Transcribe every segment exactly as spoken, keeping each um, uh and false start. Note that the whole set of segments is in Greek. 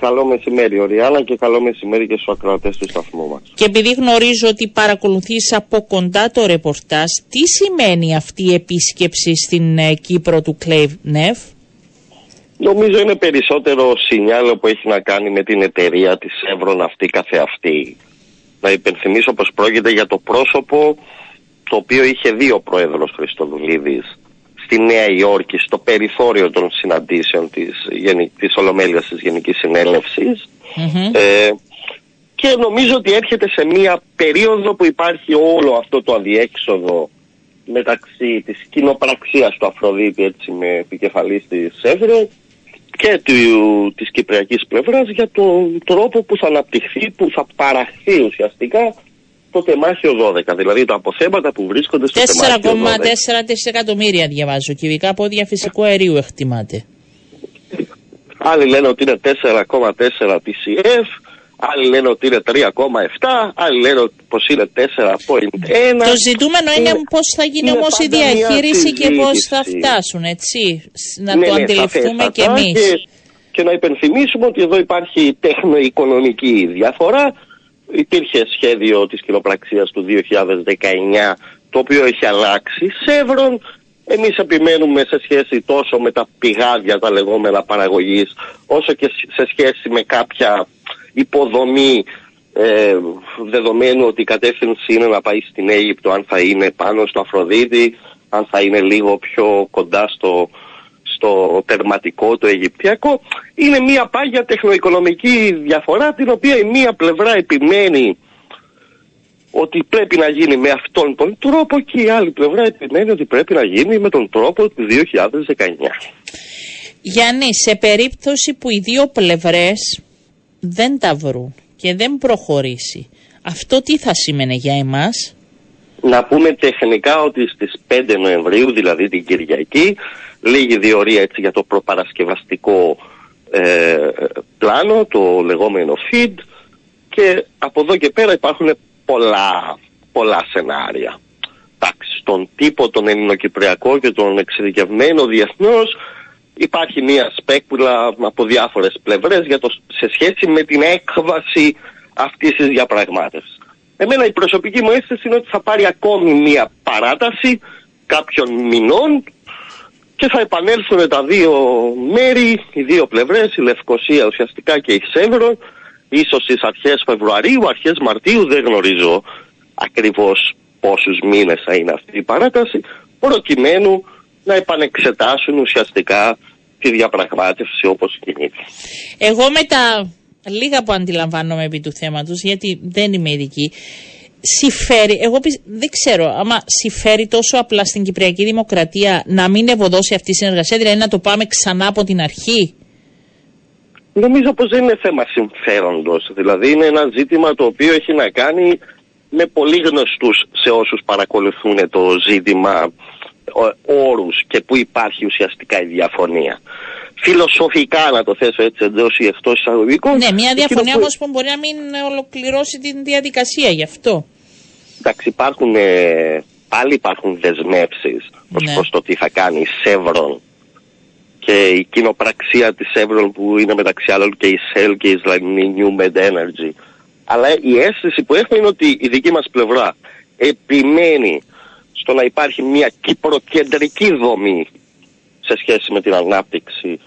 Καλό μεσημέρι, Ριάννα, και καλό μεσημέρι και στους ακροατές του σταθμού μας. Και επειδή γνωρίζω ότι παρακολουθείς από κοντά το ρεπορτάζ, τι σημαίνει αυτή η επίσκεψη στην ε, Κύπρο του Κλειβ ΝΕΦ? Νομίζω είναι περισσότερο σινιάλο που έχει να κάνει με την εταιρεία της Σέβρο αυτή καθεαυτή. Να υπενθυμίσω πως πρόκειται για το πρόσωπο το οποίο είχε δει ο πρόεδρος Χριστοδουλίδης στη Νέα Υόρκη, στο περιθώριο των συναντήσεων της, της Ολομέλειας της Γενικής Συνέλευσης. Mm-hmm. Ε, και νομίζω ότι έρχεται σε μία περίοδο που υπάρχει όλο αυτό το αδιέξοδο μεταξύ της κοινοπραξίας του Αφροδίτη, έτσι, με επικεφαλής της Σέβρο, και του, της κυπριακής πλευράς, για τον τρόπο που θα αναπτυχθεί, που θα παραχθεί ουσιαστικά το τεμάχιο δώδεκα, δηλαδή τα αποθέματα που βρίσκονται στο τεμάχιο δώδεκα. τέσσερα κόμμα τέσσερα δισεκατομμύρια διαβάζω, κυβικά πόδια φυσικού αερίου εκτιμάται. Άλλοι λένε ότι είναι τέσσερα κόμμα τέσσερα τι σι εφ, άλλοι λένε ότι είναι τρία κόμμα επτά, άλλοι λένε πως είναι τέσσερα κόμμα ένα. Το ζητούμενο είναι πώς θα γίνει όμως η διαχείριση και πώς θα φτάσουν, έτσι, να ναι, το ναι, αντιληφθούμε κι εμείς. Και, και να υπενθυμίσουμε ότι εδώ υπάρχει τεχνοοικονομική διαφορά. Υπήρχε σχέδιο της κοινοπραξίας του δύο χιλιάδες δεκαεννιά, το οποίο έχει αλλάξει Σέβρον. Εμείς επιμένουμε σε σχέση τόσο με τα πηγάδια, τα λεγόμενα παραγωγής, όσο και σε σχέση με κάποια υποδομή, ε, δεδομένου ότι η κατεύθυνση είναι να πάει στην Αίγυπτο, αν θα είναι πάνω στο Αφροδίτη, αν θα είναι λίγο πιο κοντά στο, στο τερματικό το αιγυπτιακό. Είναι μια πάγια τεχνοοικονομική διαφορά, την οποία η μία πλευρά επιμένει ότι πρέπει να γίνει με αυτόν τον τρόπο και η άλλη πλευρά επιμένει ότι πρέπει να γίνει με τον τρόπο του δύο χιλιάδες δεκαεννιά. Γιάννη, σε περίπτωση που οι δύο πλευρές δεν τα βρουν και δεν προχωρήσει, αυτό τι θα σήμαινε για εμάς? Να πούμε τεχνικά ότι στις πέντε Νοεμβρίου, δηλαδή την Κυριακή, λίγη διορία, έτσι, για το προπαρασκευαστικό ε, πλάνο, το λεγόμενο φιντ, και από εδώ και πέρα υπάρχουν πολλά, πολλά σενάρια. Εντάξει, στον τύπο τον ελληνοκυπριακό και τον εξειδικευμένο διεθνώς υπάρχει μία σπέκουλα από διάφορες πλευρές για το, σε σχέση με την έκβαση αυτής της διαπραγμάτευσης. Εμένα η προσωπική μου αίσθηση είναι ότι θα πάρει ακόμη μία παράταση κάποιων μηνών και θα επανέλθουν τα δύο μέρη, οι δύο πλευρές, η Λευκοσία ουσιαστικά και η Σέβρο, ίσως στις αρχές Φεβρουαρίου, αρχές Μαρτίου, δεν γνωρίζω ακριβώς πόσους μήνες θα είναι αυτή η παράταση, προκειμένου να επανεξετάσουν ουσιαστικά τη διαπραγμάτευση όπως κινείται. Εγώ με τα λίγα που αντιλαμβάνομαι επί του θέματος, γιατί δεν είμαι ειδική, συμφέρει, εγώ πι, δεν ξέρω, άμα συμφέρει τόσο απλά στην Κυπριακή Δημοκρατία να μην ευωδώσει αυτή η συνεργασία, δηλαδή να το πάμε ξανά από την αρχή? Νομίζω πως δεν είναι θέμα συμφέροντος, δηλαδή είναι ένα ζήτημα το οποίο έχει να κάνει με πολύ γνωστούς σε όσους παρακολουθούν το ζήτημα όρους και που υπάρχει ουσιαστικά η διαφωνία. Φιλοσοφικά, να το θέσω έτσι εντός ή εκτός εισαγωγικών. Ναι, μια διαφωνία που... όμως που μπορεί να μην ολοκληρώσει την διαδικασία, γι' αυτό. Εντάξει, υπάρχουν, ε, πάλι υπάρχουν δεσμεύσεις ως ναι. προς το τι θα κάνει η Σέβρον και η κοινοπραξία της Σέβρον, που είναι μεταξύ άλλων και η Shell και η Ισλαμινή New Med Energy. Αλλά η αίσθηση που έχουμε είναι ότι η δική μας πλευρά επιμένει στο να υπάρχει μια κυπροκεντρική δομή σε σχέση με την ανάπτυξη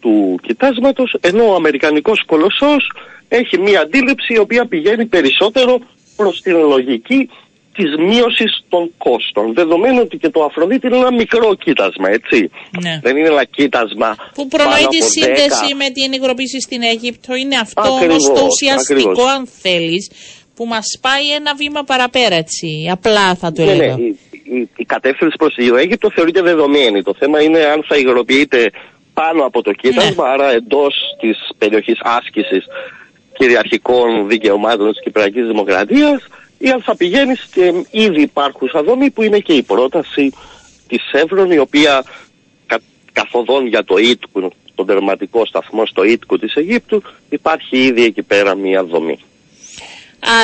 του κοιτάσματος, ενώ ο αμερικανικός κολοσσός έχει μια αντίληψη η οποία πηγαίνει περισσότερο προς την λογική της μείωσης των κόστων. Δεδομένου ότι και το Αφροδίτη είναι ένα μικρό κοίτασμα, έτσι. Ναι. Δεν είναι ένα κοίτασμα που προνοεί τη σύνδεση δέκα με την υγροποίηση στην Αίγυπτο. Είναι αυτό ακριβώς, το ουσιαστικό, ακριβώς, αν θέλεις, που μας πάει ένα βήμα παραπέρα, έτσι. Απλά θα το ναι, έλεγα. Ναι, η, η, η κατεύθυνση προς την Αίγυπτο θεωρείται δεδομένη. Το θέμα είναι αν θα υγροποιείται πάνω από το κοίτασμα, ναι. άρα εντός της περιοχής άσκησης κυριαρχικών δικαιωμάτων της Κυπριακής Δημοκρατίας, ή αν θα πηγαίνει στην ήδη υπάρχουσα δομή, που είναι και η πρόταση της Σέβρον, η οποία κα, καθοδόν για το Ίντκου, τον τερματικό σταθμό στο Ίντκου της Αιγύπτου, υπάρχει ήδη εκεί πέρα μία δομή.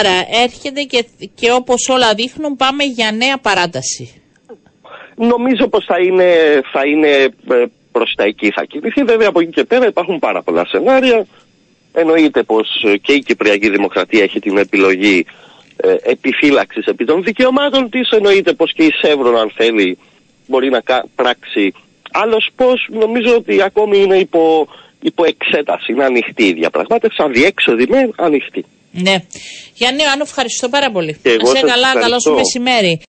Άρα έρχεται και, και όπως όλα δείχνουν πάμε για νέα παράταση. Νομίζω πως θα είναι, θα είναι προς τα εκεί θα κινηθεί. Βέβαια από εκεί και πέρα υπάρχουν πάρα πολλά σενάρια. Εννοείται πως και η Κυπριακή Δημοκρατία έχει την επιλογή ε, επιφύλαξης επί των δικαιωμάτων της. Εννοείται πως και η Σέβρο, αν θέλει, μπορεί να πράξει. Άλλος πως νομίζω ότι ακόμη είναι υπό, υπό εξέταση, είναι ανοιχτή η διαπραγμάτευση, αδιέξοδη με ανοιχτή. Ναι. Γιάννη, αν ευχαριστώ πάρα πολύ. Να είσαι καλά, καλό σου μεσημέρι.